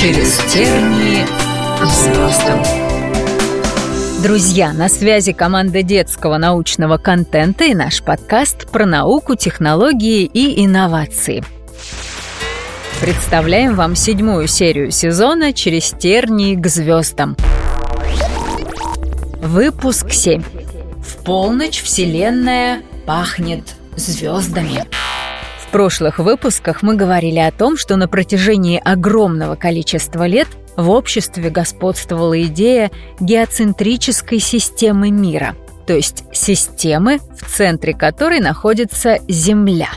Через тернии к взрослым. Друзья, на связи команда детского научного контента и наш подкаст про науку, технологии и инновации. Представляем вам 7-ю серию сезона «Через тернии к звездам». Выпуск 7. В полночь Вселенная пахнет звездами. В прошлых выпусках мы говорили о том, что на протяжении огромного количества лет в обществе господствовала идея геоцентрической системы мира, то есть системы, в центре которой находится Земля.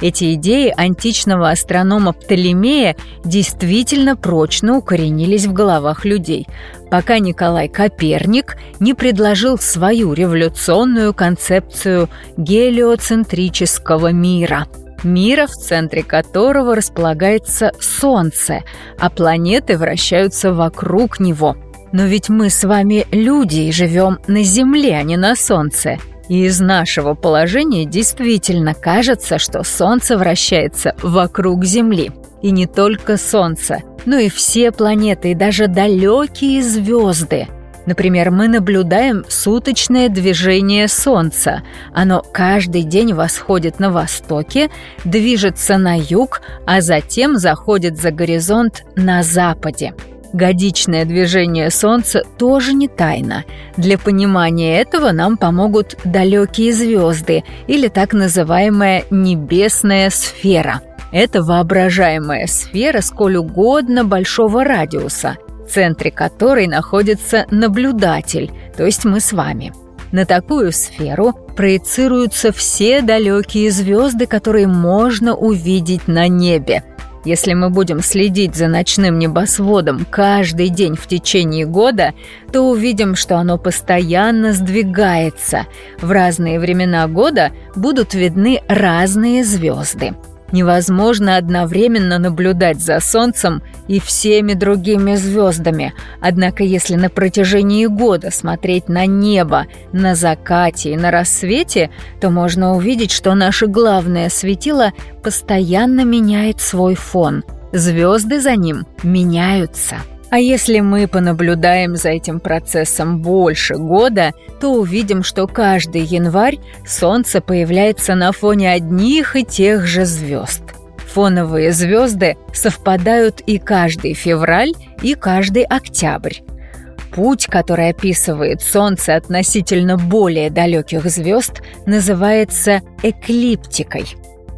Эти идеи античного астронома Птолемея действительно прочно укоренились в головах людей, пока Николай Коперник не предложил свою революционную концепцию гелиоцентрического мира. Мира, в центре которого располагается Солнце, а планеты вращаются вокруг него. Но ведь мы с вами люди и живем на Земле, а не на Солнце. И из нашего положения действительно кажется, что Солнце вращается вокруг Земли. И не только Солнце, но и все планеты, и даже далекие звезды. Например, мы наблюдаем суточное движение Солнца. Оно каждый день восходит на востоке, движется на юг, а затем заходит за горизонт на западе. Годичное движение Солнца тоже не тайна. Для понимания этого нам помогут далекие звезды или так называемая небесная сфера. Это воображаемая сфера сколь угодно большого радиуса, в центре которой находится наблюдатель, то есть мы с вами. На такую сферу проецируются все далекие звезды, которые можно увидеть на небе. Если мы будем следить за ночным небосводом каждый день в течение года, то увидим, что оно постоянно сдвигается. В разные времена года будут видны разные звезды. Невозможно одновременно наблюдать за Солнцем и всеми другими звездами. Однако, если на протяжении года смотреть на небо, на закате и на рассвете, то можно увидеть, что наше главное светило постоянно меняет свой фон. Звезды за ним меняются. А если мы понаблюдаем за этим процессом больше года, то увидим, что каждый январь Солнце появляется на фоне одних и тех же звезд. Фоновые звезды совпадают и каждый февраль, и каждый октябрь. Путь, который описывает Солнце относительно более далеких звезд, называется эклиптикой.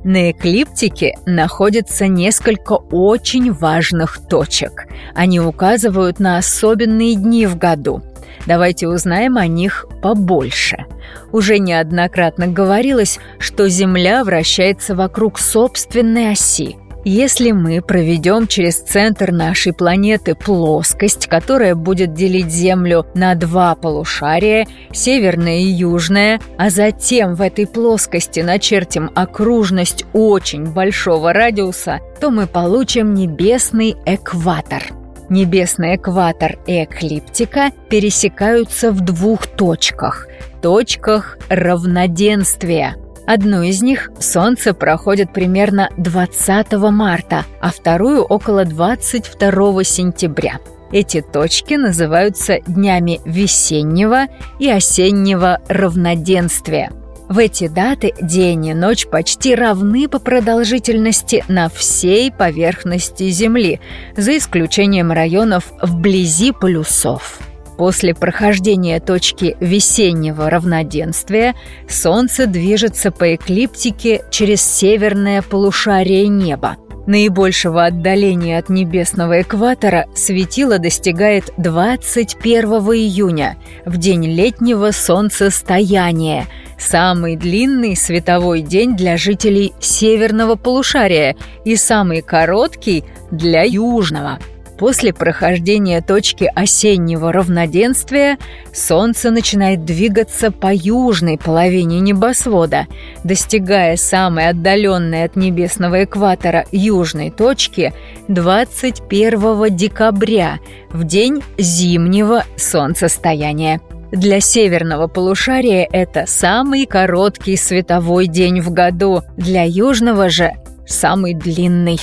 На эклиптике находится несколько очень важных точек. Они указывают на особенные дни в году. Давайте узнаем о них побольше. Уже неоднократно говорилось, что Земля вращается вокруг собственной оси. Если мы проведем через центр нашей планеты плоскость, которая будет делить Землю на два полушария, северное и южное, а затем в этой плоскости начертим окружность очень большого радиуса, то мы получим небесный экватор. Небесный экватор и эклиптика пересекаются в двух точках – точках равноденствия. Одну из них Солнце проходит примерно 20 марта, а вторую около 22 сентября. Эти точки называются днями весеннего и осеннего равноденствия. В эти даты день и ночь почти равны по продолжительности на всей поверхности Земли, за исключением районов вблизи полюсов. После прохождения точки весеннего равноденствия Солнце движется по эклиптике через северное полушарие неба. Наибольшего отдаления от небесного экватора светило достигает 21 июня, в день летнего солнцестояния, самый длинный световой день для жителей северного полушария и самый короткий для южного. После прохождения точки осеннего равноденствия Солнце начинает двигаться по южной половине небосвода, достигая самой отдаленной от небесного экватора южной точки 21 декабря, в день зимнего солнцестояния. Для северного полушария это самый короткий световой день в году, для южного же самый длинный.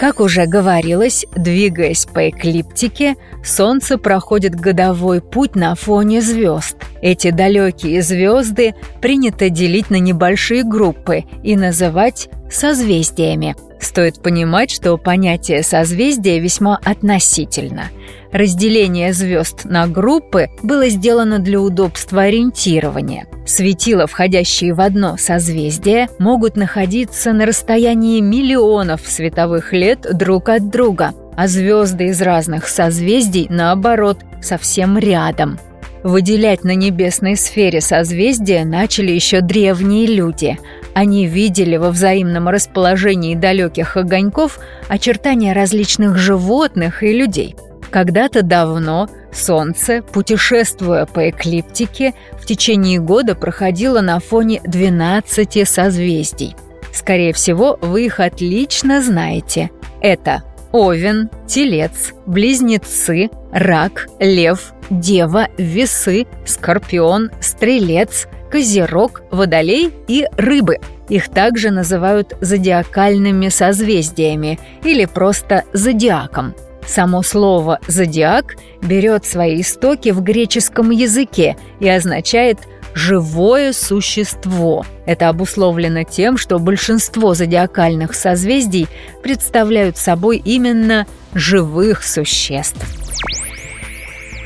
Как уже говорилось, двигаясь по эклиптике, Солнце проходит годовой путь на фоне звезд. Эти далекие звезды принято делить на небольшие группы и называть созвездиями. Стоит понимать, что понятие созвездия весьма относительно. Разделение звезд на группы было сделано для удобства ориентирования. Светила, входящие в одно созвездие, могут находиться на расстоянии миллионов световых лет друг от друга, а звезды из разных созвездий, наоборот, совсем рядом. Выделять на небесной сфере созвездия начали еще древние люди. Они видели во взаимном расположении далеких огоньков очертания различных животных и людей. Когда-то давно Солнце, путешествуя по эклиптике, в течение года проходило на фоне 12 созвездий. Скорее всего, вы их отлично знаете. Это Овен, Телец, Близнецы, Рак, Лев, Дева, Весы, Скорпион, Стрелец, Козерог, Водолей и Рыбы. Их также называют зодиакальными созвездиями или просто зодиаком. Само слово «зодиак» берет свои истоки в греческом языке и означает «живое существо». Это обусловлено тем, что большинство зодиакальных созвездий представляют собой именно живых существ.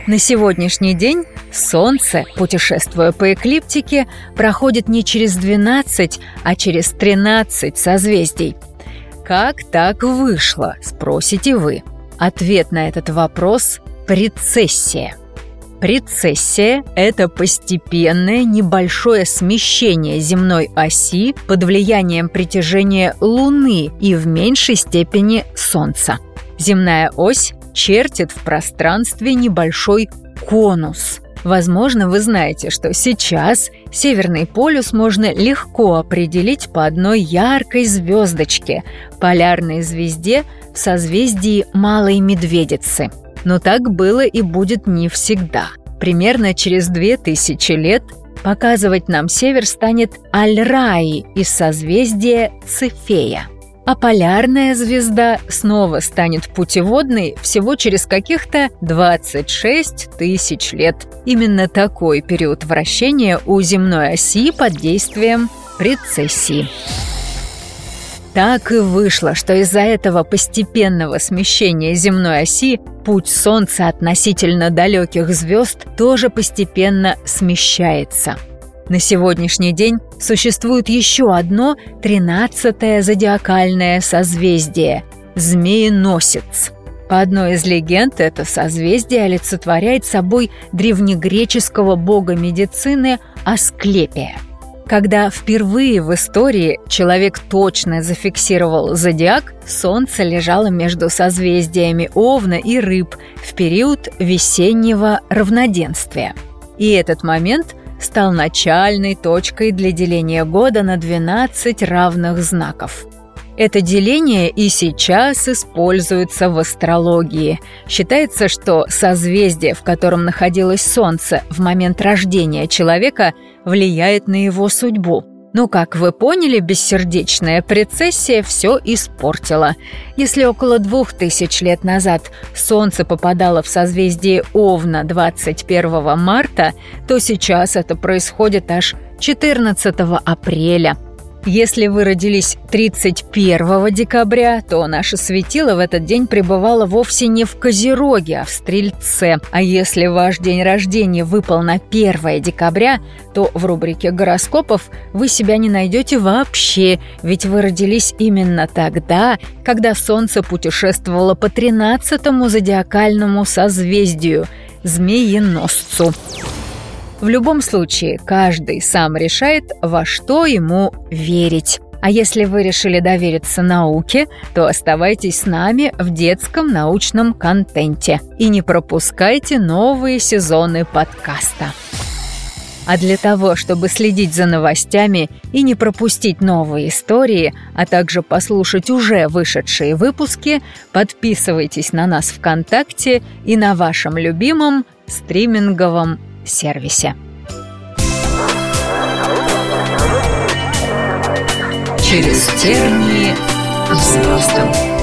На сегодняшний день Солнце, путешествуя по эклиптике, проходит не через 12, а через 13 созвездий. «Как так вышло?» – спросите вы. Ответ на этот вопрос – прецессия. Прецессия – это постепенное небольшое смещение земной оси под влиянием притяжения Луны и в меньшей степени Солнца. Земная ось чертит в пространстве небольшой конус. Возможно, вы знаете, что сейчас Северный полюс можно легко определить по одной яркой звездочке – полярной звезде в созвездии Малой Медведицы. Но так было и будет не всегда. Примерно через 2000 лет показывать нам север станет Аль-Раи из созвездия Цефея. А полярная звезда снова станет путеводной всего через каких-то 26 тысяч лет. Именно такой период вращения у земной оси под действием прецессии. Так и вышло, что из-за этого постепенного смещения земной оси путь Солнца относительно далеких звезд тоже постепенно смещается. На сегодняшний день существует еще одно 13-е зодиакальное созвездие – Змееносец. По одной из легенд, это созвездие олицетворяет собой древнегреческого бога медицины Асклепия. Когда впервые в истории человек точно зафиксировал зодиак, Солнце лежало между созвездиями Овна и Рыб в период весеннего равноденствия. И этот момент – стал начальной точкой для деления года на 12 равных знаков. Это деление и сейчас используется в астрологии. Считается, что созвездие, в котором находилось Солнце в момент рождения человека, влияет на его судьбу. Но, как вы поняли, бессердечная прецессия все испортила. Если около 2000 лет назад Солнце попадало в созвездие Овна 21 марта, то сейчас это происходит аж 14 апреля. Если вы родились 31 декабря, то наше светило в этот день пребывало вовсе не в Козероге, а в Стрельце. А если ваш день рождения выпал на 1 декабря, то в рубрике гороскопов вы себя не найдете вообще, ведь вы родились именно тогда, когда Солнце путешествовало по 13-му зодиакальному созвездию – Змееносцу. В любом случае, каждый сам решает, во что ему верить. А если вы решили довериться науке, то оставайтесь с нами в детском научном контенте и не пропускайте новые сезоны подкаста. А для того, чтобы следить за новостями и не пропустить новые истории, а также послушать уже вышедшие выпуски, подписывайтесь на нас ВКонтакте и на вашем любимом стриминговом сервисе. Через тернии к звездам.